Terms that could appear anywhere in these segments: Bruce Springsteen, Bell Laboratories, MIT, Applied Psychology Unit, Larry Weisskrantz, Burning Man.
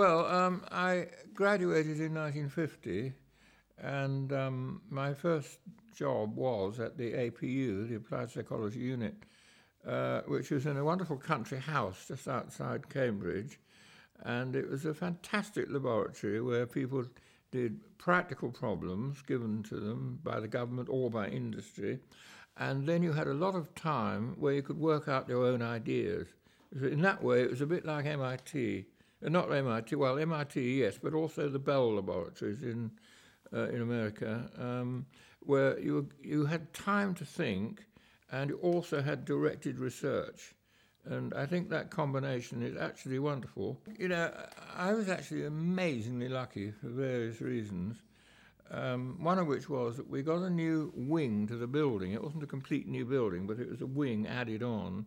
Well, I graduated in 1950, and my first job was at the APU, the Applied Psychology Unit, which was in a wonderful country house just outside Cambridge. And it was a fantastic laboratory where people did practical problems given to them by the government or by industry. And then you had a lot of time where you could work out your own ideas. In that way, it was a bit like MIT. Not MIT, well, MIT, yes, but also the Bell Laboratories in America, where you had time to think and you also had directed research. And I think that combination is actually wonderful. You know, I was actually amazingly lucky for various reasons, one of which was that we got a new wing to the building. It wasn't a complete new building, but it was a wing added on.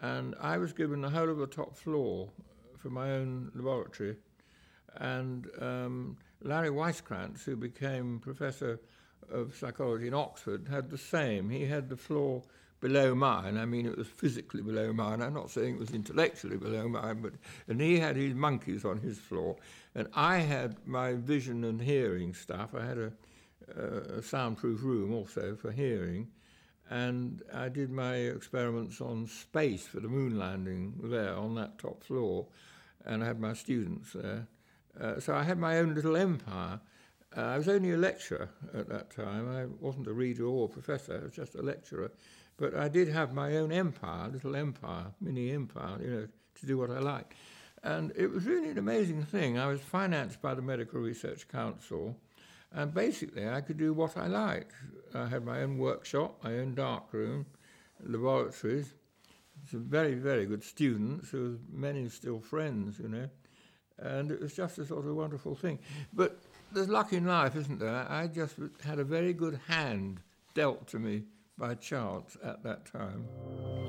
And I was given the whole of the top floor for my own laboratory. And Larry Weisskrantz, who became professor of psychology in Oxford, had the same. He had the floor below mine. I mean, it was physically below mine. I'm not saying it was intellectually below mine, and he had his monkeys on his floor, and I had my vision and hearing stuff. I had a soundproof room also for hearing, and I did my experiments on space for the moon landing there on that top floor, and I had my students there. So I had my own little empire. I was only a lecturer at that time. I wasn't a reader or a professor, I was just a lecturer. But I did have my own empire, little empire, mini empire, you know, to do what I liked. And it was really an amazing thing. I was financed by the Medical Research Council, and basically I could do what I liked. I had my own workshop, my own darkroom, laboratories, some very, very good students, there were many still friends, you know. And it was just a sort of wonderful thing. But there's luck in life, isn't there? I just had a very good hand dealt to me by chance at that time.